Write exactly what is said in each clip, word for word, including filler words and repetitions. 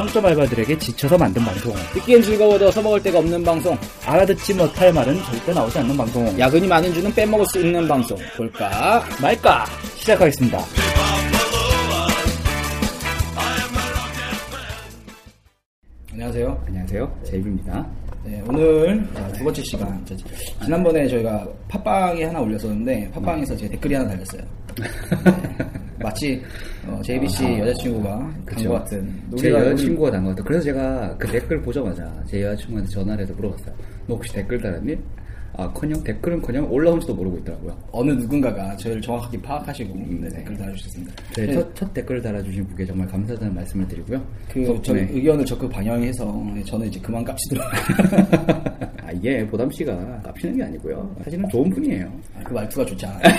상점 알바들에게 지쳐서 만든 방송, 듣기엔 즐거워도 써먹을 데가 없는 방송, 알아듣지 못할 말은 절대 나오지 않는 방송, 야근이 많은 주는 빼먹을 수 있는 방송, 볼까 말까 시작하겠습니다. 안녕하세요. 안녕하세요. 제이비입니다. 네, 오늘 두 번째 시간. 지난번에 저희가 팟빵에 하나 올렸었는데 팟빵에서 제 댓글이 하나 달렸어요. 마치 어, 제이비씨 아, 여자친구가 단 것 같은, 제 여자친구가 단 것 같은. 그래서 제가 그 댓글 보자마자 제 여자친구한테 전화를 해서 물어봤어요. 너 혹시 댓글 달았니? 아커녕 댓글은커녕 올라온지도 모르고 있더라고요. 어느 누군가가 저를 정확하게 파악하시고 음, 댓글 달아주셨습니다. 네, 네. 첫, 첫 댓글 달아주신 분께 정말 감사하다는 말씀을 드리고요. 그 저 의견을 적극 반영해서 음. 저는 이제 그만 깝치더라고요. 아, 예, 보담 씨가 깝치는 게 아니고요. 사실은 좋은 분이에요. 아, 그 말투가 좋지 않아요.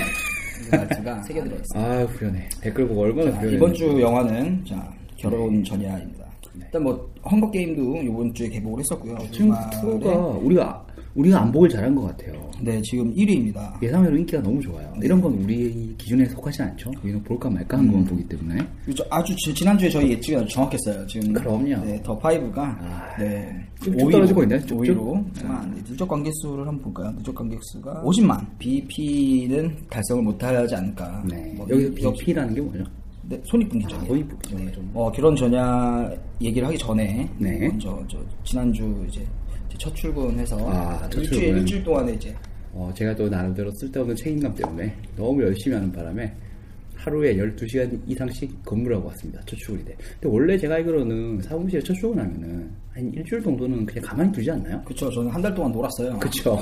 말투가 세 개 들어있어요. 아, 후련해. 댓글 보고 얼마나 후련해. 이번 주 영화는 자, 결혼 네. 전야입니다. 네. 일단 뭐 헝거 게임도 이번 주에 개봉을 했었고요. 지금 투가 우리가 우리가 안보길 잘한 것 같아요. 네, 지금 일 위입니다. 예상외로 인기가 너무 좋아요. 네. 이런 건 우리 기준에 속하지 않죠. 우리는 볼까 말까 한 것만 음. 보기 때문에. 아주 지난주에 저희 예측이 아주 정확했어요. 지금 그럼요. 네, 더 파이브가 아, 네, 오 위로 떨어지고 있네. 오 위로. 아, 네. 누적 관객수를 한번 볼까요? 누적 관객수가 오십만. 비피는 달성을 못하지 않을까. 네. 뭐, 여기서 비피라는 게 뭐죠? 네, 손익분기점. 아, 손익분기점. 네. 어, 결혼 전야 얘기를 하기 전에 네. 먼저 저 지난주 이제. 첫 출근해서 아, 일주일, 일주일 동안에 이제 어, 제가 또 나름대로 쓸데없는 책임감 때문에 너무 열심히 하는 바람에 하루에 열두 시간 이상씩 근무를 하고 왔습니다. 첫 출근이 돼. 근데 원래 제가 알기로는 사무실에 첫 출근하면은 한 일주일 정도는 그냥 가만히 두지 않나요? 그쵸, 저는 한 달 동안 놀았어요. 그쵸.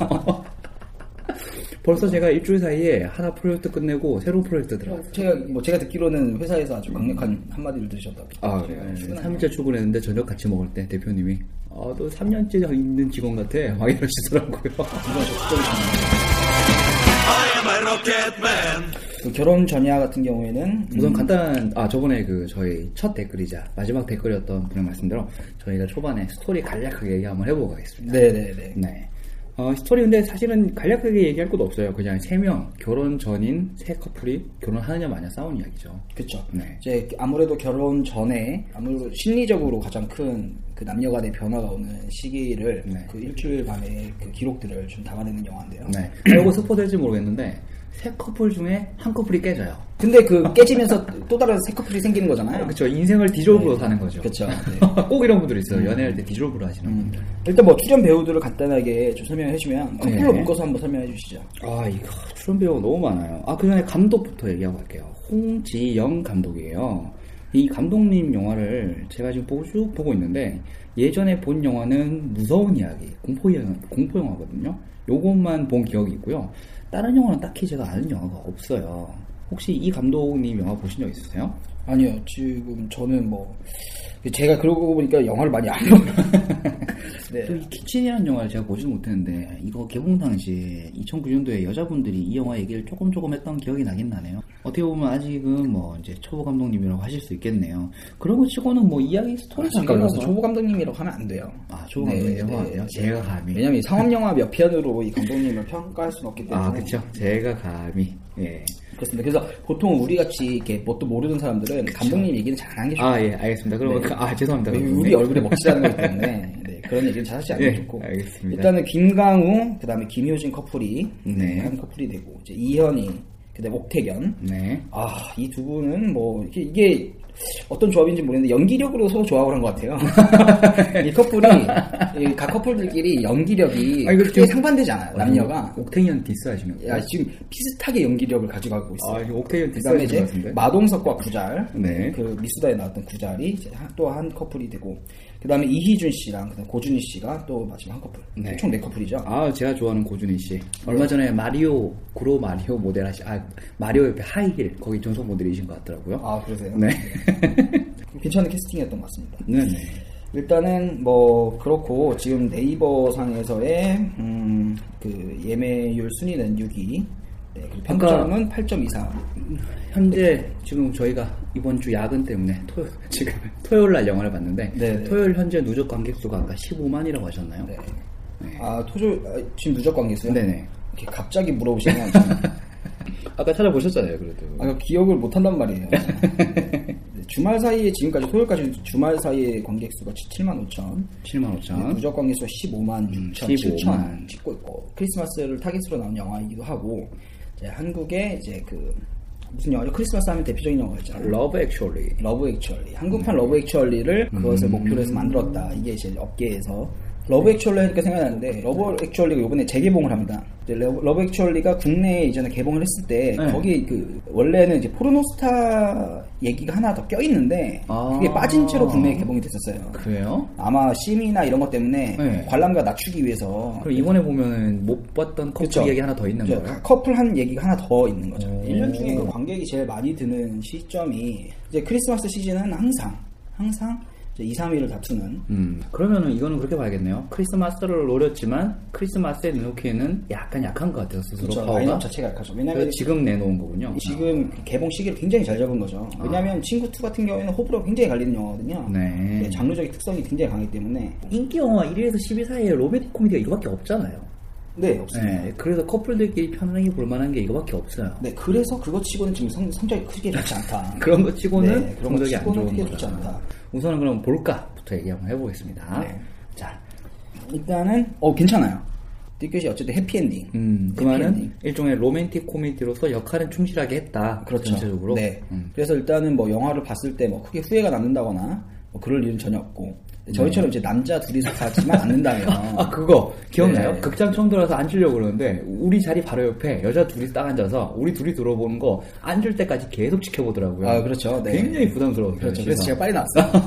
벌써 제가 일주일 사이에 하나 프로젝트 끝내고 새로운 프로젝트 들어갔어요. 제가, 뭐 제가 듣기로는 회사에서 아주 강력한 음. 한마디를 들으셨다고. 아, 네. 삼 일째 출근했는데 저녁 같이 먹을 때 대표님이 아, 너 삼 년째 있는 직원 같아. 막 이러시더라고요. 그 결혼 전야 같은 경우에는 우선 음. 간단, 아, 저번에 그 저희 첫 댓글이자 마지막 댓글이었던 분의 말씀대로 저희가 초반에 스토리 간략하게 얘기 한번 해보고 가겠습니다. 네네네. 네. 어, 스토리 근데 사실은 간략하게 얘기할 것도 없어요. 그냥 세 명 결혼 전인 세 커플이 결혼하느냐 마냐 싸운 이야기죠. 그렇죠. 네. 이제 아무래도 결혼 전에 아무래도 심리적으로 가장 큰 그 남녀간의 변화가 오는 시기를 네. 그 일주일간의 그 기록들을 좀 담아내는 영화인데요. 네. 이거 스포 될지 모르겠는데 세 커플 중에 한 커플이 깨져요. 근데 그 깨지면서 또 다른 세 커플이 생기는 거잖아요. 그렇죠. 인생을 디졸브로 네. 사는 거죠. 그렇죠. 네. 꼭 이런 분들 있어요. 연애할 때 디졸브로 하시는 음. 분들. 일단 뭐 출연 배우들을 간단하게 좀 설명해 주시면 커플로 네. 묶어서 한번 설명해 주시죠. 아, 이거 출연 배우가 너무 많아요. 아, 그전에 감독부터 얘기하고 갈게요. 홍지영 감독이에요. 이 감독님 영화를 제가 지금 보고 쭉 보고 있는데 예전에 본 영화는 무서운 이야기, 공포 이야기, 공포 영화거든요. 요것만 본 기억이 있고요. 다른 영화는 딱히 제가 아는 영화가 없어요. 혹시 이 감독님 영화 보신 적 있으세요? 아니요, 지금 저는 뭐 제가 그러고 보니까 영화를 많이 안 봐요. 네. 또 이 키친이라는 영화를 제가 보지는 못했는데 이거 개봉 당시에 이천구 년도에 여자분들이 이 영화 얘기를 조금 조금 했던 기억이 나긴 나네요. 어떻게 보면 아직은 뭐 이제 초보 감독님이라고 하실 수 있겠네요. 그런 거 치고는 뭐 이야기 스토리 잠깐만요. 아, 초보 감독님이라고 하면 안 돼요. 아, 초보 감독님이라고 하면 안 돼요? 제가 감히. 왜냐면 상업 영화 몇 편으로 이 감독님을 평가할 수는 없기 때문에. 아, 그렇죠. 제가 감히. 예. 그렇습니다. 그래서 보통 우리 같이 이렇게 뭣도 모르는 사람들은 그쵸. 감독님 얘기는 잘 안 해주죠. 아, 예, 알겠습니다. 그러면 네. 아, 죄송합니다. 우리 얼굴에 먹칠하는 거기 때문에 네, 그런 얘기는 잘 하지 않는 게 좋고. 알겠습니다. 일단은 김강웅, 그다음에 김효진 커플이 네. 한 커플이 되고 이제 이현희. 그다음 옥택연. 네. 아, 이 두 분은 뭐 이게, 이게 어떤 조합인지 모르겠는데 연기력으로 서로 조합을 한 것 같아요. 이 커플이 각 커플들끼리 연기력이 아니, 그렇게 상반되지 않아요. 남녀가 옥택연 디스하시는. 야, 지금 비슷하게 연기력을 가져가고 있어요. 아, 이거 옥택연 디스하는 것 같은데. 마동석과 구잘, 네. 그 미수다에 나왔던 구잘이 또 한 커플이 되고. 그 다음에 이희준 씨랑 그다음 고준희 씨가 또 마지막 한 커플. 네. 총 네 커플이죠. 아, 제가 좋아하는 고준희 씨. 얼마 전에 마리오, 구로 마리오 모델 하시, 아, 마리오 옆에 하이힐, 거기 전속 모델이신 것 같더라고요. 아, 그러세요? 네. 괜찮은 캐스팅이었던 것 같습니다. 네네. 일단은 뭐, 그렇고, 지금 네이버 상에서의, 음, 그, 예매율 순위는 육 위. 네, 그리고 평점은 팔 점 이상. 현재 네. 지금 저희가 이번 주 야근 때문에 토요, 지금 토요일 날 영화를 봤는데 네네. 토요일 현재 누적 관객 수가 아까 십오만이라고 하셨나요? 네. 네. 아, 토요일 아, 지금 누적 관객 수요? 네네. 이렇게 갑자기 물어보시면 안 돼요. 아까 찾아보셨잖아요, 그래도. 아까 기억을 못 한단 말이에요. 주말 사이에 지금까지 토요일까지 주말 사이에 관객 수가 칠만 오천, 칠만 오천, 누적 관객 수가 십오만 육천, 칠천 찍고 있고 크리스마스를 타깃으로 나온 영화이기도 하고. 이제 한국의 이제 그 무슨 영화죠? 크리스마스 하면 대표적인 영화였잖아요. Love Actually. Love Actually. 한국판 네. Love Actually를 그것을 음. 목표로 해서 만들었다. 이게 이제 업계에서 Love Actually 하니까 생각나는데 Love Actually가 이번에 재개봉을 합니다. 이제 Love Actually가 국내에 이전에 개봉을 했을 때 네. 거기에 그 원래는 이제 포르노스타 얘기가 하나 더 껴있는데 아~ 그게 빠진 채로 국내에 개봉이 됐었어요. 그래요? 아마 심의나 이런 것 때문에 네. 관람가 낮추기 위해서. 그럼 이번에 보면 못 봤던 커플 그쵸? 얘기가 하나 더 있는 그쵸? 거예요? 커플 한 얘기가 하나 더 있는 거죠. 일 년 중에 그 관객이 제일 많이 드는 시점이 이제 크리스마스 시즌은 항상 항상 이, 삼 위를 다투는. 음. 그러면은 이거는 그렇게 봐야겠네요. 크리스마스를 노렸지만 크리스마스에 내놓기에는 약간 약한 것 같아서 스스로 그렇죠. 라인업 자체가 약하죠. 왜냐면 지금 내놓은 거군요. 지금 개봉 시기를 굉장히 잘 잡은 거죠. 왜냐면 아. 친구 투 같은 경우에는 호불호가 굉장히 갈리는 영화거든요. 네. 네. 장르적인 특성이 굉장히 강하기 때문에 인기 영화 일 위에서 십 위 사이에 로맨틱 코미디가 이거밖에 없잖아요. 네, 없습니다. 네, 그래서 커플들끼리 편하게 볼만한 게 이거밖에 없어요. 네, 그래서 그거 치고는 지금 성, 성적이 크게 좋지 않다. 그런 거 치고는 네, 그런 성적이 거 치고는 안 좋은 크게 좋지 않다. 우선은 그럼 볼까부터 얘기 한번 해보겠습니다. 네. 자, 일단은 어 괜찮아요. 띠켓이 어쨌든 해피엔딩. 음, 그만은 일종의 로맨틱 코미디로서 역할은 충실하게 했다. 그렇죠. 전체적으로. 네. 음. 그래서 일단은 뭐 영화를 봤을 때 뭐 크게 후회가 남는다거나 뭐 그럴 일은 전혀 없고. 저희처럼 이제 남자 둘이서 가지만 않는다면 아 그거 기억나요? 네. 극장 처음 들어와서 앉으려고 그러는데 우리 자리 바로 옆에 여자 둘이 딱 앉아서 우리 둘이 들어보는 거 앉을 때까지 계속 지켜보더라고요. 아 그렇죠. 네. 굉장히 부담스러웠어요. 그렇죠. 그래서 제가 빨리 나왔어요.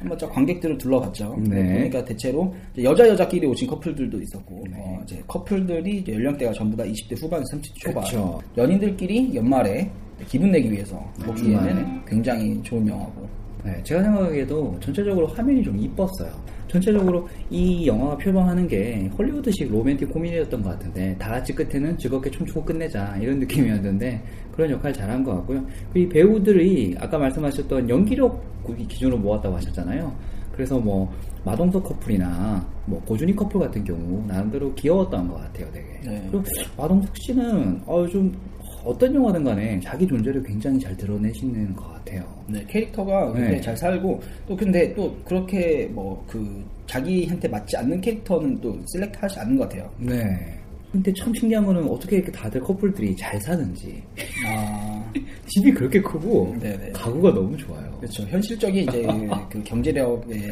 한번 저 관객들을 둘러봤죠. 네. 그러니까 대체로 여자 여자끼리 오신 커플들도 있었고 네. 어, 이제 커플들이 이제 연령대가 전부 다 이십 대 후반, 삼십 대 초반 그쵸. 연인들끼리 연말에 기분 내기 위해서 보기에는 굉장히 좋은 영화고. 네, 제가 생각하기에도 전체적으로 화면이 좀 이뻤어요. 전체적으로 이 영화가 표방하는 게 헐리우드식 로맨틱 코미디였던 것 같은데 다 같이 끝에는 즐겁게 춤추고 끝내자 이런 느낌이었는데 그런 역할을 잘한 것 같고요. 이 배우들이 아까 말씀하셨던 연기력 기준으로 모았다고 하셨잖아요. 그래서 뭐 마동석 커플이나 뭐 고준희 커플 같은 경우 나름대로 귀여웠던 것 같아요, 되게. 네. 그리고 마동석 씨는 어, 좀 어떤 영화든 간에 자기 존재를 굉장히 잘 드러내시는 것 같아요. 네, 캐릭터가 굉장히 네. 잘 살고, 또 근데 또 그렇게 뭐 그 자기한테 맞지 않는 캐릭터는 또 셀렉트 하지 않는 것 같아요. 네. 근데 참 신기한 거는 어떻게 이렇게 다들 커플들이 잘 사는지. 아. 집이 그렇게 크고, 네네. 가구가 너무 좋아요. 그렇죠. 현실적인 이제 그 경제력의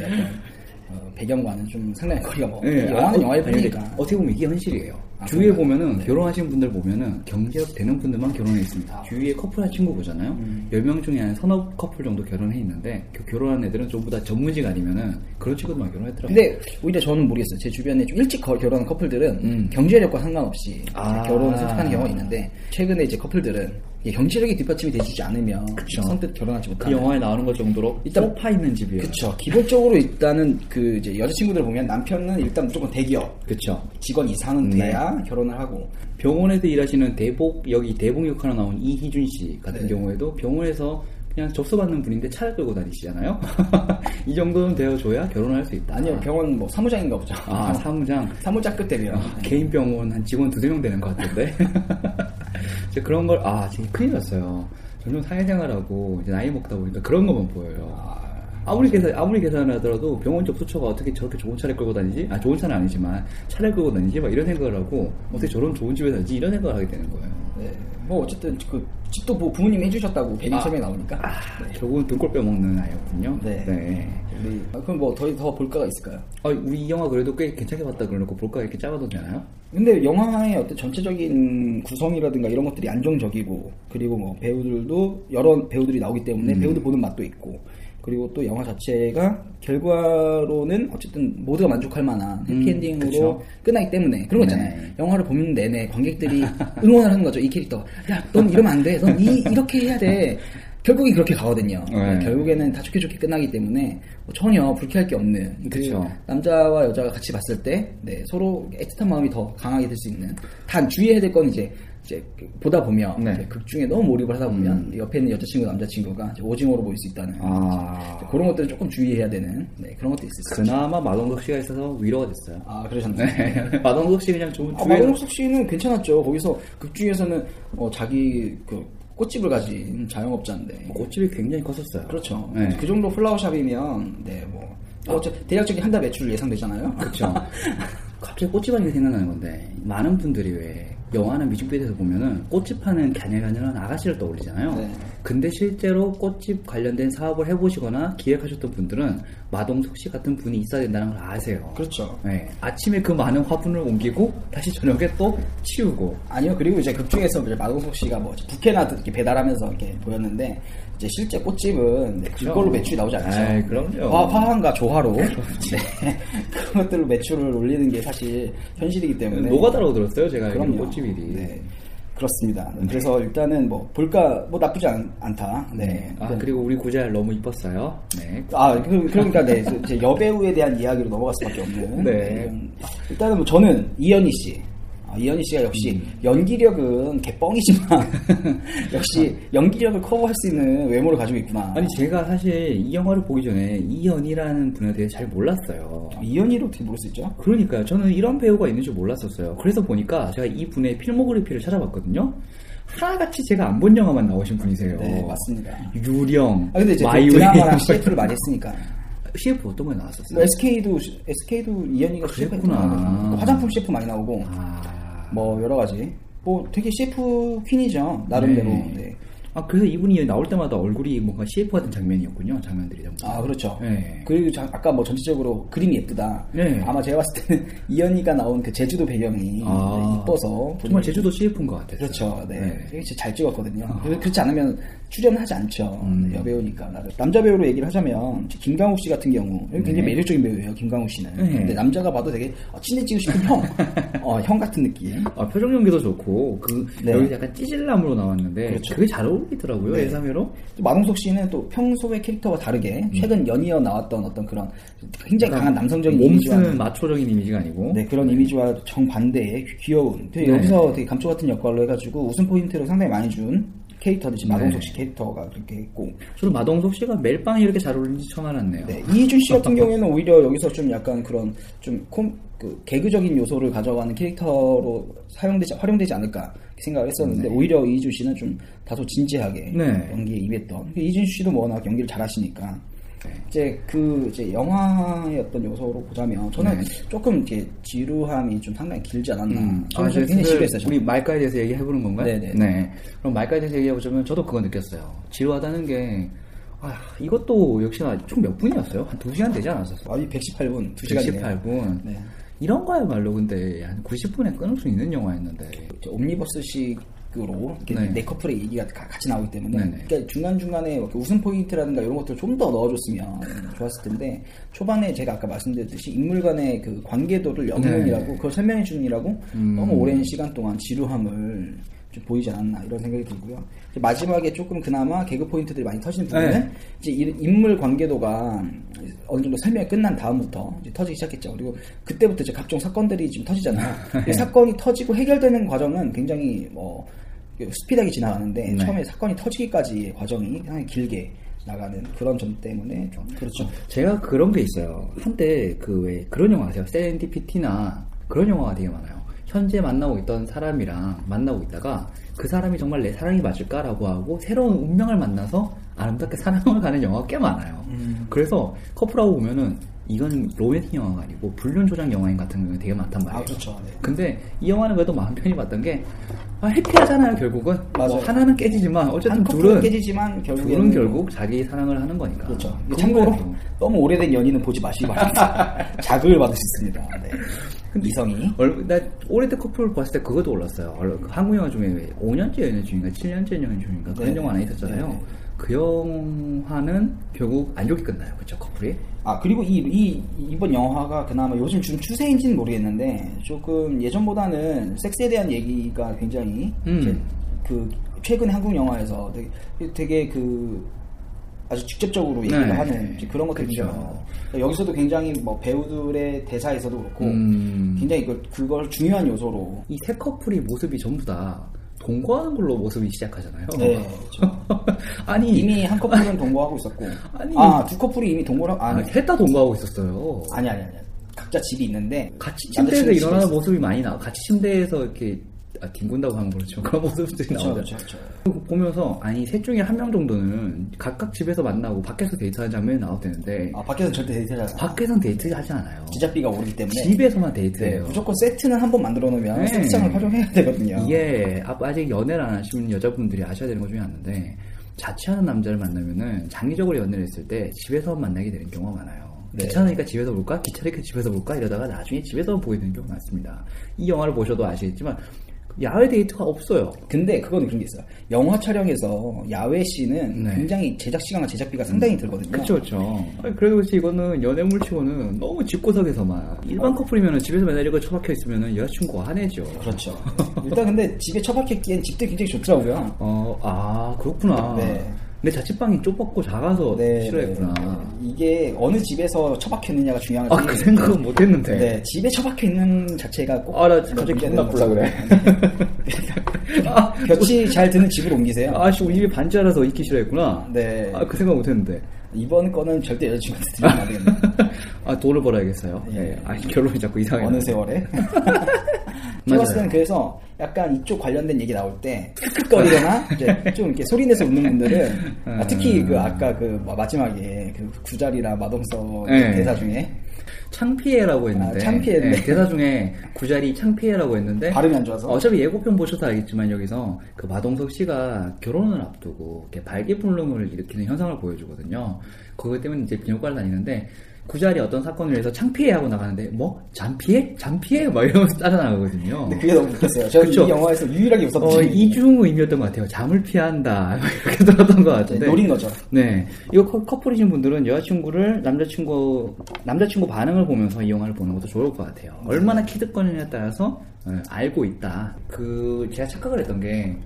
어, 배경과는 좀 상당히 거리가 멀고 네, 영화는 아, 영화에 보니까 어떻게 보면 이게 현실이에요. 아, 주위에 정말. 보면은 네. 결혼하신 분들 보면은 경제력 되는 분들만 결혼해 있습니다. 아. 주위에 커플한 친구 보잖아요. 음. 열 명 중에 한 서너 커플 정도 결혼해 있는데 결혼한 애들은 전부 다 전문직 아니면은 그런 친구들만 결혼했더라고요. 근데 오히려 저는 모르겠어요. 제 주변에 좀 일찍 결혼한 커플들은 음. 경제력과 상관없이 아. 결혼을 선택하는 경우가 있는데 최근에 이제 커플들은 경제력이 뒷받침이 되지 않으면 그쵸. 선뜻 결혼하지 못하는. 그 영화에 나오는 것 정도로 일단 소파 있는 집이에요. 그렇죠. 기본적으로 일단은 그 이제 여자친구들 보면 남편은 일단 무조건 대기업, 그렇죠. 직원 이상은 네. 돼야 결혼을 하고. 병원에서 일하시는 대복 여기 대복 역할로 나온 이희준 씨 같은 네. 경우에도 병원에서 그냥 접수받는 분인데 차를 끌고 다니시잖아요. 이 정도는 되어줘야 결혼을 할 수 있다. 아니요, 병원 뭐 사무장인가 보죠. 아, 사무장. 사무장 끝대면 아, 개인 병원 한 직원 두세 명 되는 것 같은데. 이제 그런 걸 아, 지금 큰일 났어요. 점점 사회생활하고 이제 나이 먹다 보니까 그런 것만 보여요. 아, 아무리 계산 아무리 계산을 하더라도 병원 접수처가 어떻게 저렇게 좋은 차를 끌고 다니지? 아, 좋은 차는 아니지만 차를 끌고 다니지? 막 이런 생각을 하고 어떻게 저런 좋은 집에 살지? 이런 생각을 하게 되는 거예요. 네. 뭐 어쨌든 그 집도 뭐 부모님이 해주셨다고 배경섬에 아, 나오니까. 아, 네. 결국은 등골 빼먹는 아이였군요. 네. 네. 네. 아, 그럼 뭐 더 더 볼까가 있을까요? 아, 우리 이 영화 그래도 꽤 괜찮게 봤다 그러고 볼까 이렇게 짜봐도 되나요? 근데 영화의 어떤 전체적인 구성이라든가 이런 것들이 안정적이고, 그리고 뭐 배우들도 여러 배우들이 나오기 때문에 음. 배우들 보는 맛도 있고, 그리고 또 영화 자체가 결과로는 어쨌든 모두가 만족할 만한 해피엔딩으로 음, 그렇죠. 끝나기 때문에 그런 거 있잖아요. 네. 영화를 보는 내내 관객들이 응원을 하는 거죠. 이 캐릭터. 야, 넌 이러면 안 돼. 넌 이, 이렇게 해야 돼. 결국엔 그렇게 가거든요. 네. 결국에는 다 좋게 좋게 끝나기 때문에 전혀 불쾌할 게 없는. 그 그렇죠. 남자와 여자가 같이 봤을 때 네, 서로 애틋한 마음이 더 강하게 들 수 있는. 단 주의해야 될 건 이제 이제 보다 보면 네. 이제 극 중에 너무 몰입을 하다 보면 음. 옆에 있는 여자친구, 남자친구가 이제 오징어로 보일 수 있다는 아. 그런 것들은 조금 주의해야 되는 네, 그런 것도 있었어요. 그나마 마동석 씨가 있어서 위로가 됐어요. 아 그러셨나요? 네. 마동석 씨 그냥 좋은. 아, 마동석 씨는 괜찮았죠. 거기서 극 중에서는 어, 자기 그 꽃집을 가진 자영업자인데 꽃집이 굉장히 컸었어요. 그렇죠. 네. 그 정도 플라워샵이면 네 뭐 어, 대략적인 한 달 매출 예상되잖아요. 그렇죠. 갑자기 꽃집 하는 게 생각나는 건데 많은 분들이 왜 영화나 뮤직비디오에서 보면은 꽃집 하는 갸냐갸냐한 아가씨를 떠올리잖아요. 네. 근데 실제로 꽃집 관련된 사업을 해보시거나 기획하셨던 분들은 마동석 씨 같은 분이 있어야 된다는 걸 아세요. 그렇죠. 네. 아침에 그 많은 화분을 옮기고 다시 저녁에 또 치우고. 아니요. 그리고 이제 극 중에서 이제 마동석 씨가 뭐 부캐나 이렇게 배달하면서 이렇게 보였는데 이제 실제 꽃집은 그렇죠. 그걸로 매출이 나오지 않죠. 아, 그럼요. 화, 화환과 조화로 네. 그런 것들로 매출을 올리는 게 사실 현실이기 때문에. 노가다라고 들었어요. 제가 그럼 꽃집이. 네. 그렇습니다. 네. 그래서 일단은 뭐 볼까 뭐 나쁘지 않, 않다. 네. 아 그리고 우리 구잘 너무 이뻤어요. 네. 아 그, 그러니까 네 이제 여배우에 대한 이야기로 넘어갈 수밖에 없는. 네. 음, 일단은 뭐 저는 이현희 씨. 아, 이현희 씨가 역시 음. 연기력은 개뻥이지만 역시 연기력을 커버할 수 있는 외모를 가지고 있구나. 아니 제가 사실 이 영화를 보기 전에 이현희라는 분에 대해 잘 몰랐어요. 아, 이현희를 어떻게 모를 수 있죠? 그러니까요. 저는 이런 배우가 있는 줄 몰랐었어요. 그래서 보니까 제가 이 분의 필모그래피를 찾아봤거든요. 하나같이 제가 안 본 영화만 나오신 분이세요. 네 맞습니다. 유령, 아, 근데 이제 마이웨이 드라마랑 씨에프를 많이 했으니까. 씨에프 어떤 거에 나왔었어요? 뭐 에스케이도 에스케이도 이현희가 씨에프구나. 화장품 씨에프 많이 나오고 아... 뭐 여러 가지 뭐 되게 씨에프 퀸이죠 나름대로. 네. 네. 아 그래서 이분이 나올 때마다 얼굴이 뭔가 씨에프 같은 장면이었군요. 장면들이 전부. 아 그렇죠. 네. 그리고 자, 아까 뭐 전체적으로 그림이 예쁘다. 네. 아마 제가 봤을 때는 이현희가 나온 그 제주도 배경이 아, 이뻐서 정말 제주도 씨에프인 것 같아요. 그렇죠. 네. 네. 되게 잘 찍었거든요. 아. 그렇지 않으면 출연하지 않죠. 음, 네. 여배우니까. 남자 배우로 얘기를 하자면 김강욱 씨 같은 경우 굉장히 네. 매력적인 배우예요. 김강욱 씨는. 네. 근데 남자가 봐도 되게 친해지고 싶은 형, 어, 형 같은 느낌. 아 표정 연기도 좋고 그 네. 여기 약간 찌질남으로 나왔는데 그렇죠. 그게 잘 어울려. 이더라고요. 네. 예상외로. 마동석 씨는 또 평소의 캐릭터와 다르게 최근 연이어 나왔던 어떤 그런 굉장히 강한 남성적인 이미지와 마초적인 이미지가 아니고 네 그런 네. 이미지와 정반대의 귀여운 되게 네. 여기서 되게 감초 같은 역할로 해가지고 웃음 포인트를 상당히 많이 준 캐릭터도 지금 네. 마동석 씨 캐릭터가 그렇게 있고 저는 마동석 씨가 매일 빵이 이렇게 잘 어울리는지 처음 알았네요. 네. 이희준 씨 같은 경우에는 오히려 여기서 좀 약간 그런 좀 콤, 그 개그적인 요소를 가져가는 캐릭터로 사용되지 활용되지 않을까 생각을 했었는데 네. 오히려 이희준 씨는 좀 다소 진지하게 네. 연기에 임했던 이희준 씨도 워낙 연기를 잘하시니까 네. 이제 그 이제 영화의 어떤 요소로 보자면 저는 네. 조금 이렇게 지루함이 좀 상당히 길지 않았나. 음. 아, 굉장히 싫어했어요. 우리 말까에 대해서 얘기해 보는 건가요? 네네. 네. 그럼 말까에 대해서 얘기해 보자면 저도 그거 느꼈어요. 지루하다는 게 아, 이것도 역시나 총 몇 분이었어요? 한 두 시간 되지 않았었어요? 아니 백십팔 분, 두 시간. 백십팔 분. 네. 이런 거야말로 근데 한 구십 분에 끊을 수 있는 영화였는데 옴니버스식. 으로 네. 네 커플의 얘기가 같이 나오기 때문에 그러니까 중간 중간에 웃음 포인트라든가 이런 것들 좀 더 넣어줬으면 좋았을 텐데 초반에 제가 아까 말씀드렸듯이 인물간의 그 관계도를 영문이라고 네. 그걸 설명해 주느라고 음. 너무 오랜 시간 동안 지루함을 좀 보이지 않았나 이런 생각이 들고요. 이제 마지막에 조금 그나마 개그 포인트들이 많이 터지는 부분은 네. 이제 인물 관계도가 어느 정도 설명이 끝난 다음부터 이제 터지기 시작했죠. 그리고 그때부터 이제 각종 사건들이 지금 터지잖아요. 네. 사건이 터지고 해결되는 과정은 굉장히 뭐 스피드하게 지나가는데 네. 처음에 사건이 터지기까지의 과정이 상당히 길게 나가는 그런 점 때문에 좀 그렇죠. 제가 그런 게 있어요. 한때 그 왜 그런 영화 아세요? 세렌디피티나 그런 영화가 되게 많아요. 현재 만나고 있던 사람이랑 만나고 있다가 그 사람이 정말 내 사랑이 맞을까라고 하고 새로운 운명을 만나서 아름답게 사랑을 가는 영화가 꽤 많아요. 음. 그래서 커플하고 보면은 이건 로맨틱 영화가 아니고 불륜 조작 영화인 같은 경우가 되게 많단 말이에요. 아, 그렇죠. 네. 근데 이 영화는 그래도 마음 편히 봤던 게 아, 해피하잖아요 결국은. 맞아요. 뭐 하나는 깨지지만 어쨌든 둘은 깨지지만 결국은 둘은 결국 자기 사랑을 하는 거니까. 그렇죠. 참고로 너무 오래된 연인은 보지 마시기 바랍니다. 자극을 받을 수 있습니다. 네. 근데 이성이 얼, 나 오래된 커플을 봤을 때 그것도 올랐어요. 한국 영화 중에 오 년째 연애 중인가 칠 년째 연애 중인가 그런 네. 영화 하나 있었잖아요. 네. 그 영화는 결국 안 좋게 끝나요. 그렇죠 커플이. 아 그리고 이, 이 이번 영화가 그나마 요즘 좀 추세인지는 모르겠는데 조금 예전보다는 섹스에 대한 얘기가 굉장히 음. 그 최근 한국 영화에서 되게, 되게 그 아주 직접적으로 얘기를 네. 하는 그런 것들이죠. 그렇죠. 여기서도 굉장히 뭐 배우들의 대사에서도 그렇고 음. 굉장히 그걸, 그걸 중요한 요소로 이 세 커플의 모습이 전부 다. 동거하는 걸로 모습이 시작하잖아요. 네, 그렇죠. 아니 이미 한 커플은 동거하고 있었고, 아니 아, 두 커플이 이미 동거를 아, 아니, 했다 동거하고 있었어요. 아니 아니 아니, 각자 집이 있는데 같이 침대에서 일어나는 모습이 많이 나와. 같이 침대에서 이렇게 아, 뒹군다고 하는 거죠. 그런 모습들이 나오죠. 그렇죠. 보면서 아니 셋 중에 한 명 정도는 각각 집에서 만나고 밖에서 데이트하는 장면이 나오는데, 아 밖에서는 절대 데이트를 하지 않아요. 밖에서는 데이트하지 않아요. 지자비가 오르기 때문에 집에서만 데이트해요. 네, 무조건 세트는 한 번 만들어 놓으면 네. 세트장을 활용해야 되거든요. 이게 아직 연애를 안 하시는 여자분들이 아셔야 되는 것 중에 하나인데, 자취하는 남자를 만나면은 장기적으로 연애를 했을 때 집에서 만나게 되는 경우가 많아요. 네. 귀찮으니까 집에서 볼까? 귀찮으니까 집에서 볼까? 이러다가 나중에 집에서 보게 되는 경우가 많습니다. 이 영화를 보셔도 아시겠지만 야외 데이트가 없어요. 근데 그건 그런 게 있어요. 영화 촬영에서 야외 씬은 네. 굉장히 제작 시간과 제작비가 상당히 들거든요. 그렇죠, 그렇죠. 그래도 그렇지 이거는 연애물치고는 너무 집구석에서만 일반 어. 커플이면 집에서 맨날 이거 처박혀 있으면 여자친구가 화내죠. 그렇죠. 일단 근데 집에 처박혔기엔 집도 굉장히 좋더라고요. 어, 아 그렇구나. 네. 내 자취방이 좁았고 작아서 네, 싫어했구나. 네, 네. 이게 어느 집에서 처박혔느냐가 중요한 거지. 아, 그 생각은 못했는데. 네, 집에 처박혀 있는 자체가 꼭. 아, 나 갑자기 겁나 불라 그래. 아, 볕이 잘 드는 집으로 옮기세요. 아씨, 우리 집이 반지 알아서 있기 싫어했구나. 네. 아, 그 생각 못했는데. 이번 거는 절대 여자친구한테 드리면 안 되겠네. 아, 돈을 벌어야겠어요. 예. 네. 아, 결론이 자꾸 이상해. 어느 세월에? 제가 봤을 때는 그래서 약간 이쪽 관련된 얘기 나올 때 흑흑거리거나 이제 좀 이렇게 소리내서 웃는 분들은 아, 특히 그 아까 그 마지막에 그 구잘이랑 마동석 네. 대사 중에 창피해라고 했는데 아, 창피해 네, 대사 중에 구잘이 창피해라고 했는데 발음이 안 좋아서 어차피 예고편 보셔서 알겠지만 여기서 그 마동석 씨가 결혼을 앞두고 이렇게 발기불능을 일으키는 현상을 보여주거든요. 그것 때문에 이제 비뇨과를 다니는데 구잘이 어떤 사건을 위해서 창피해 하고 나가는데 뭐? 잔피해? 잔피해? 막 이러면서 따라나가거든요. 근데 그게 너무 웃겼어요. 저는 그쵸? 이 영화에서 유일하게 웃었던 어, 이중 의미였던 것 같아요. 잠을 피한다 이렇게 들었던 것 같은데. 네, 노린 거죠. 네, 이거 커플이신 분들은 여자친구를 남자친구 남자친구 반응을 보면서 이 영화를 보는 것도 좋을 것 같아요. 얼마나 키득거리냐에 따라서 알고 있다. 그 제가 착각을 했던 게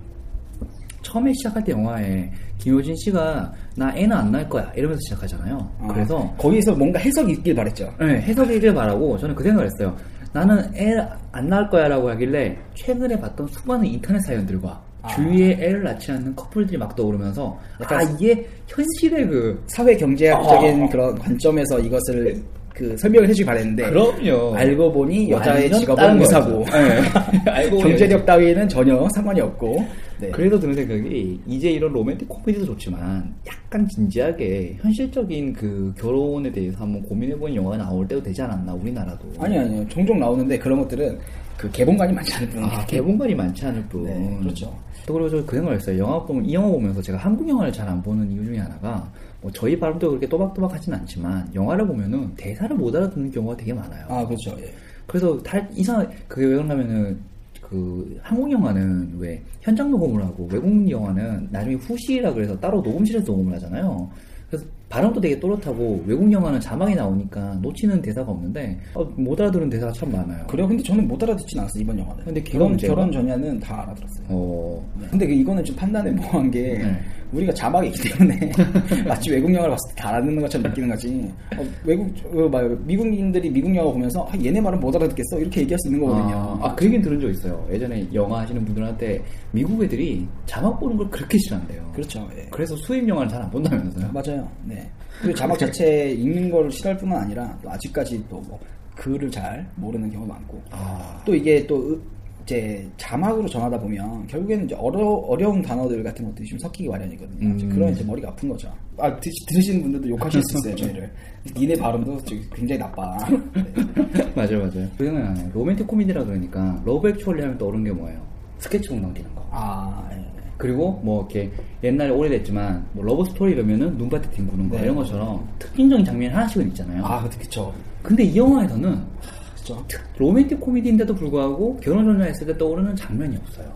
처음에 시작할 때 영화에 김효진 씨가 나 애는 안 낳을 거야 이러면서 시작하잖아요. 아, 그래서 거기에서 뭔가 해석이 있길 바랬죠. 네, 해석이 있길 바라고 저는 그 생각을 했어요. 나는 애 안 낳을 거야 라고 하길래 최근에 봤던 수많은 인터넷 사연들과 아. 주위에 애를 낳지 않는 커플들이 막 떠오르면서 약간 아 이게 현실의 그 사회 경제학적인 아. 그런 관점에서 이것을 그 설명을 해주기 바랬는데 그럼요. 알고 보니 여자의 직업은 의사고 네. 경제력 따위에는 전혀 상관이 없고 네. 그래서 드는 생각이 이제 이런 로맨틱 코미디도 좋지만 약간 진지하게 현실적인 그 결혼에 대해서 한번 고민해보는 영화가 나올 때도 되지 않았나 우리나라도. 아니 아니요 종종 나오는데 그런 것들은 그 개봉관이 많지 않을 뿐. 아 개봉관이 많지 않을 뿐. 네, 그렇죠. 또 그리고 저 그 생각을 했어요. 영화 보면 이 영화 보면서 제가 한국 영화를 잘 안 보는 이유 중에 하나가 뭐 저희 발음도 그렇게 또박또박 하진 않지만 영화를 보면은 대사를 못 알아듣는 경우가 되게 많아요. 아 그렇죠. 예. 그래서 다 이상 그 왜냐면은 그 한국 영화는 왜 현장 녹음을 하고 외국 영화는 나중에 후시라 그래서 따로 녹음실에서 녹음을 하잖아요. 그래서 발음도 되게 또렷하고 외국 영화는 자막이 나오니까 놓치는 대사가 없는데 어, 못 알아들은 대사가 참 많아요. 그래요? 근데 저는 못 알아듣진 않았어요 이번 영화는. 근데 결혼 결혼 전야는 다 알아들었어요. 어... 네. 근데 이거는 좀 판단에 모호한 게 네. 우리가 자막이 있기 때문에 마치 외국 영화를 봤을 때 다 알아듣는 것처럼 느끼는 거지. 어, 외국 어, 미국인들이 미국 영화 보면서 아, 얘네 말은 못 알아듣겠어 이렇게 얘기할 수 있는 거거든요. 아, 아 그 얘기는 들은 적 있어요. 예전에 영화 하시는 분들한테 미국 애들이 자막 보는 걸 그렇게 싫어한대요. 그렇죠. 예. 그래서 수입 영화를 잘 안 본다면서요. 맞아요. 네. 그리고 자막 자체 읽는 걸 싫어할 뿐만 아니라 아직까지 또 뭐 글을 잘 모르는 경우가 많고 아... 또 이게 또 이제 자막으로 전하다 보면 결국에는 이제 어려, 어려운 단어들 같은 것들이 좀 섞이기 마련이거든요. 음... 그런 이제 머리가 아픈 거죠. 아 드, 들으시는 분들도 욕하실 수 있어요. 저희를 니네 발음도 굉장히 나빠. 네. 맞아요 맞아요. 그냥 로맨틱 코미디라 그러니까 러브 액츄얼리 하면 떠오른 게 뭐예요? 스케치북 남기는 거. 아, 네. 그리고 뭐 이렇게 옛날에 오래됐지만 뭐 러브 스토리 이러면은 눈밭에 뒹구는 거, 네, 이런 것처럼 특징적인 장면 하나씩은 있잖아요. 아, 그렇죠. 근데 이 영화에서는 아, 진짜 로맨틱 코미디인데도 불구하고 결혼 전쟁했을 때 떠오르는 장면이 없어요.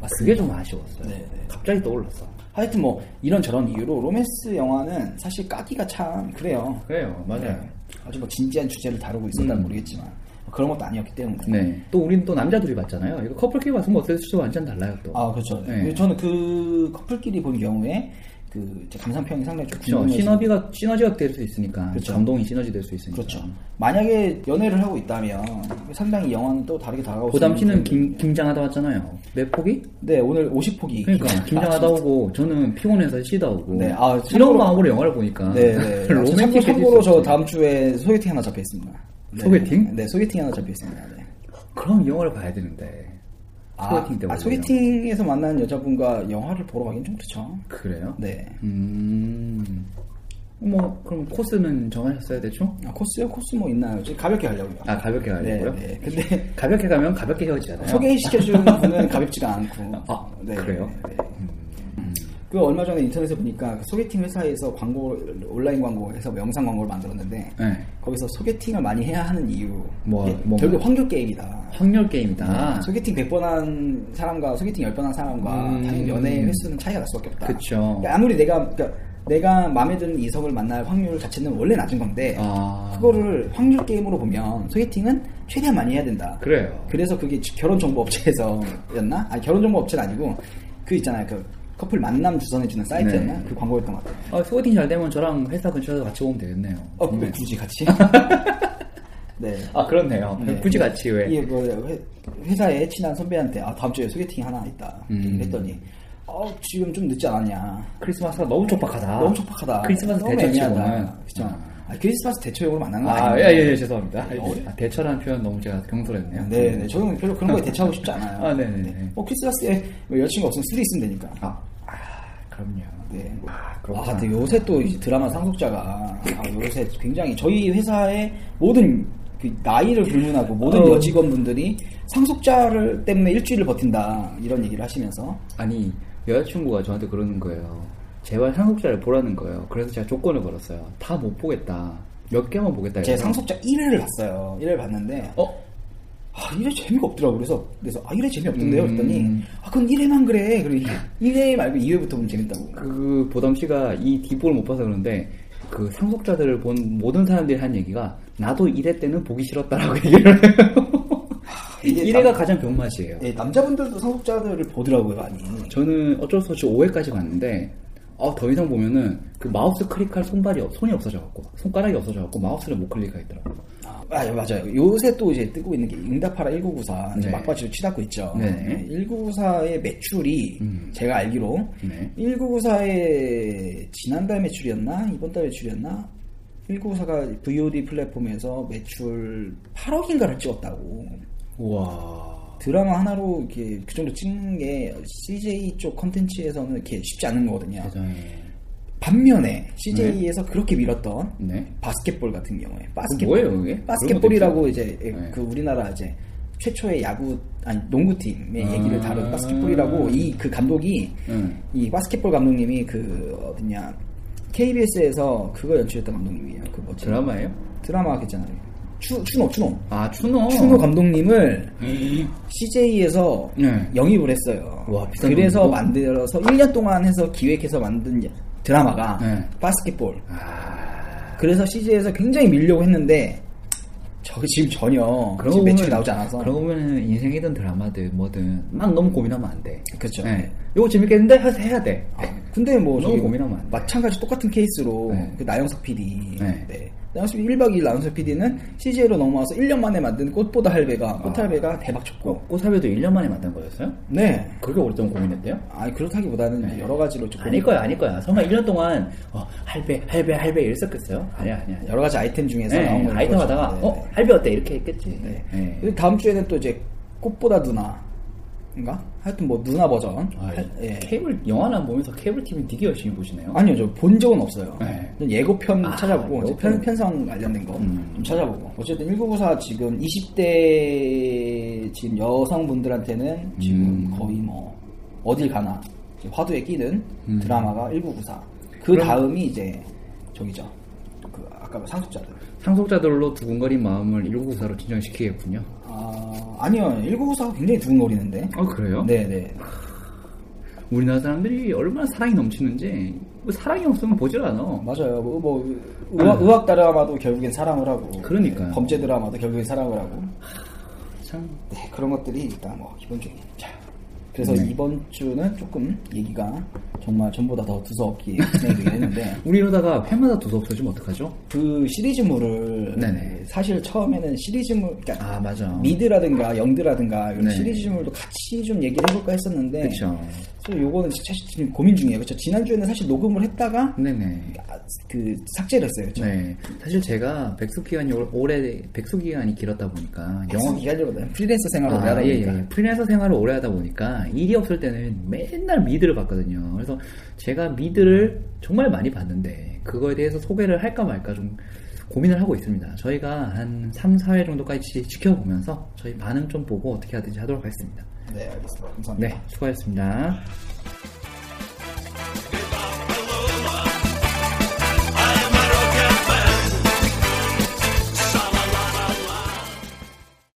맞습니다. 그게 좀 아쉬웠어요. 네네. 갑자기 떠올랐어. 하여튼 뭐 이런저런 이유로 로맨스 영화는 사실 까기가 참 그래요. 그래요, 맞아요. 네. 아주 뭐 진지한 주제를 다루고 있었다는 음. 모르겠지만 그런 것도 아니었기 때문에. 네. 또 우린 또 남자들이 봤잖아요. 이거 커플끼리 봤으면 어떻게 수준 완전 달라요 또. 아, 그렇죠. 네. 저는 그 커플끼리 본 경우에 그 감상평이 상당히 좀 그렇죠. 시너지가 시너지가 될 수 있으니까. 그렇죠. 감동이 시너지 될 수 있으니까. 그렇죠. 만약에 연애를 하고 있다면 상당히 영화는 또 다르게 다가오고. 고담 씨는 김, 김장하다 왔잖아요. 몇 포기? 네, 오늘 오십 포기. 그러니까 김장하다 오고 저는 피곤해서 쉬다 오고. 네, 아, 이런 마음으로 영화를 보니까. 네, 네. 로맨틱. 참고로 저 다음 주에 소개팅 하나 잡혀 있습니다. 네. 소개팅? 네, 소개팅 하나 잡혀 있습니다. 네. 그럼 영화를 봐야 되는데. 소개팅 때 아, 아, 소개팅에서 만나는 여자분과 영화를 보러 가긴 좀 그렇죠. 그래요? 네. 음. 뭐 그럼 코스는 정하셨어요, 대충? 아, 코스요? 코스 뭐 있나요? 가볍게 가려고요. 아, 가볍게 가려고요? 네. 네. 근데 가볍게 가면 가볍게 헤어지잖아요. 소개시켜주는 분은 가볍지가 않고. 아, 네. 그래요? 네. 음. 그 얼마 전에 인터넷에 보니까 소개팅 회사에서 광고, 온라인 광고에서 영상 광고를 만들었는데, 네, 거기서 소개팅을 많이 해야 하는 이유, 뭐, 뭐, 결국 확률 게임이다. 확률 게임이다. 네. 소개팅 백 번 한 사람과 소개팅 열 번 한 사람과 음. 당연히 연애 횟수는 차이가 날 수밖에 없다. 그렇죠. 그러니까 아무리 내가 그러니까 내가 마음에 드는 이성을 만날 확률 자체는 원래 낮은 건데, 아, 그거를 확률 게임으로 보면 소개팅은 최대한 많이 해야 된다. 그래요. 그래서 그게 결혼 정보 업체에서였나? 아니, 결혼 정보 업체는 아니고 그 있잖아요, 그 커플 만남 주선해주는 사이트였나? 네. 그 광고였던 것 같아요. 아, 소개팅 잘 되면 저랑 회사 근처에서 같이 오면 되겠네요. 어, 근데 네. 굳이 같이? 네. 아, 그렇네요. 네. 굳이 같이 왜? 예, 뭐, 회사에 친한 선배한테, 아, 다음 주에 소개팅 하나 있다. 음. 했더니, 어, 지금 좀 늦지 않았냐. 크리스마스가 너무 촉박하다. 너무 촉박하다. 크리스마스 대처치고는. 그죠. 아, 크리스마스 대처용으로 만난 거 아니에요? 아, 예, 예, 죄송합니다. 어, 아, 대처라는 표현 너무 제가 경솔했네요. 네, 네. 저는 별로 그런 거에 대처하고 싶지 않아요. 아, 네네. 네. 어, 크리스마스에 여자친구 없으면 술이 있으면 되니까. 아, 아, 그럼요. 네. 아, 그렇구나. 아, 근데 요새 또 이제 드라마 상속자가, 아, 요새 굉장히 저희 회사의 모든 그 나이를 불문하고 모든 어. 여직원분들이 상속자를 때문에 일주일을 버틴다, 이런 얘기를 하시면서. 아니, 여자친구가 저한테 그러는 거예요. 제발 상속자를 보라는 거예요. 그래서 제가 조건을 걸었어요. 다 못 보겠다. 몇 개만 보겠다. 제 상속자 일 회를 봤어요. 일 회를 봤는데, 어? 아, 일 회 재미가 없더라고. 그래서, 그래서, 아, 일 회 재미없던데요? 음. 그랬더니, 아, 그럼 일 회만 그래. 그래. 일 회 말고 이 회부터 보면 재밌다고. 그, 보담씨가 이 뒷부분을 못 봐서 그런데, 그 상속자들을 본 모든 사람들이 한 얘기가, 나도 일 회 때는 보기 싫었다라고 얘기를 해요. 일 회가 남, 가장 병맛이에요. 예, 남자분들도 상속자들을 보더라고요, 많이. 저는 어쩔 수 없이 오 회까지 봤는데, 아, 더 이상 보면은 그 마우스 클릭할 손발이 손이 없어져갖고 손가락이 없어져갖고 마우스를 못 클릭하겠더라고요. 아, 맞아요. 요새 또 이제 뜨고 있는 게 응답하라 천구백구십사. 네. 이제 막바지로 치닫고 있죠. 네. 천구백구십사의 매출이 음. 제가 알기로 네. 천구백구십사의 지난달 매출이었나 이번 달 매출이었나 천구백구십사가 브이오디 플랫폼에서 매출 팔억인가를 찍었다고. 우와. 드라마 하나로 이렇게 그 정도 찍는 게 씨제이 쪽 컨텐츠에서는 이렇게 쉽지 않은 거거든요. 세상에. 반면에 씨제이에서 네. 그렇게 밀었던 네. 바스켓볼 같은 경우에 바스켓볼 뭐예요, 그게? 바스켓볼이라고 이제 네. 그 우리나라 이제 최초의 야구 아니 농구팀의 아~ 얘기를 다룬 바스켓볼이라고 이 그 감독이 음. 이 바스켓볼 감독님이 그 어디냐 케이비에스에서 그거 연출했던 감독님이에요. 그 뭐 드라마예요? 드라마 괜찮아요. 추, 추노, 추노. 아, 추노. 추노 감독님을 음. 씨제이에서 네. 영입을 했어요. 와, 비싼 그래서 정도? 만들어서 일 년 동안 해서 기획해서 만든 드라마가 네. 바스켓볼. 아... 그래서 씨제이에서 굉장히 밀려고 했는데 저게 지금 전혀 그런 매출이 나오지 않아서. 그러고 보면 인생이든 드라마든 뭐든 막 너무 고민하면 안 돼. 그렇죠. 네. 이거 재밌겠는데 해서 해야 돼. 아, 근데 뭐 너무 고민하면 안 돼. 마찬가지 똑같은 케이스로 네. 그 나영석 피디. 네. 네. 일 박 이 일 나온서 피디는 씨제이로 넘어와서 일 년 만에 만든 꽃보다 할배가 꽃할배가 아. 대박 쳤고 꽃할배도 일 년 만에 만든 거였어요? 네. 그렇게 오랫동안 고민했대요? 아니 그렇다기보다는 네. 여러 가지로 좀 아닐 거야 아닐 거야 설마 일 년 동안 어, 할배 할배 할배 이랬었겠어요? 아니야 아니야 여러 가지 아이템 중에서 네, 나온 아이템 하다가 네. 어? 할배 어때? 이렇게 했겠지. 네. 네. 다음 주에는 또 이제 꽃보다 누나 인가? 하여튼 뭐 누나 버전. 아, 예. 케이블 영화나 보면서 케이블 티비는 되게 열심히 보시네요. 아니요, 저 본 적은 없어요. 예. 예고편 아, 찾아보고 예고편 편성 관련된 거 음. 좀 찾아보고. 어쨌든 천구백구십사 지금 이십 대 지금 여성분들한테는 지금 음. 거의 뭐 어딜 가나 화두에 끼는 음. 드라마가 천구백구십사. 그 그럼... 다음이 이제 저기죠. 그 아까 상속자들. 상속자들로 두근거린 마음을 천구백구십사로 진정시키겠군요. 아, 아니요. 천구백구십사가 굉장히 두근거리는데. 아, 그래요? 네네. 우리나라 사람들이 얼마나 사랑이 넘치는지, 뭐 사랑이 없으면 보질 않아. 맞아요. 뭐, 뭐 의학, 아. 의학 드라마도 결국엔 사랑을 하고. 그러니까요. 범죄 드라마도 결국엔 사랑을 하고. 아, 참. 네, 그런 것들이 일단 뭐, 기본적인. 자. 그래서 네. 이번 주는 조금 얘기가 정말 전보다 더 두서없게 진행되긴 했는데 우리 이러다가 편마다 두서없어지면 어떡하죠? 그 시리즈물을 네네. 사실 처음에는 시리즈물 그러니까 아, 맞아. 미드라든가 영드라든가 이런 네. 시리즈물도 같이 좀 얘기를 해볼까 했었는데 그쵸. 그래서 요거는 사실 고민 중이에요. 그쵸? 지난주에는 사실 녹음을 했다가 네네. 그 삭제를 했어요. 그쵸? 네. 사실 제가 백수기간이 오래 백수기간이 길었다 보니까 영어기간이거든요. 프리랜서 생활을 아, 오래 하다 보니까 예, 예. 프리랜서 생활을 오래 하다 보니까 일이 없을 때는 맨날 미드를 봤거든요. 그래서 제가 미드를 정말 많이 봤는데 그거에 대해서 소개를 할까 말까 좀 고민을 하고 있습니다. 저희가 한 삼, 사 회 정도까지 지켜보면서 저희 반응 좀 보고 어떻게 하든지 하도록 하겠습니다. 네, 알겠습니다. 감사합니다. 네, 수고하셨습니다.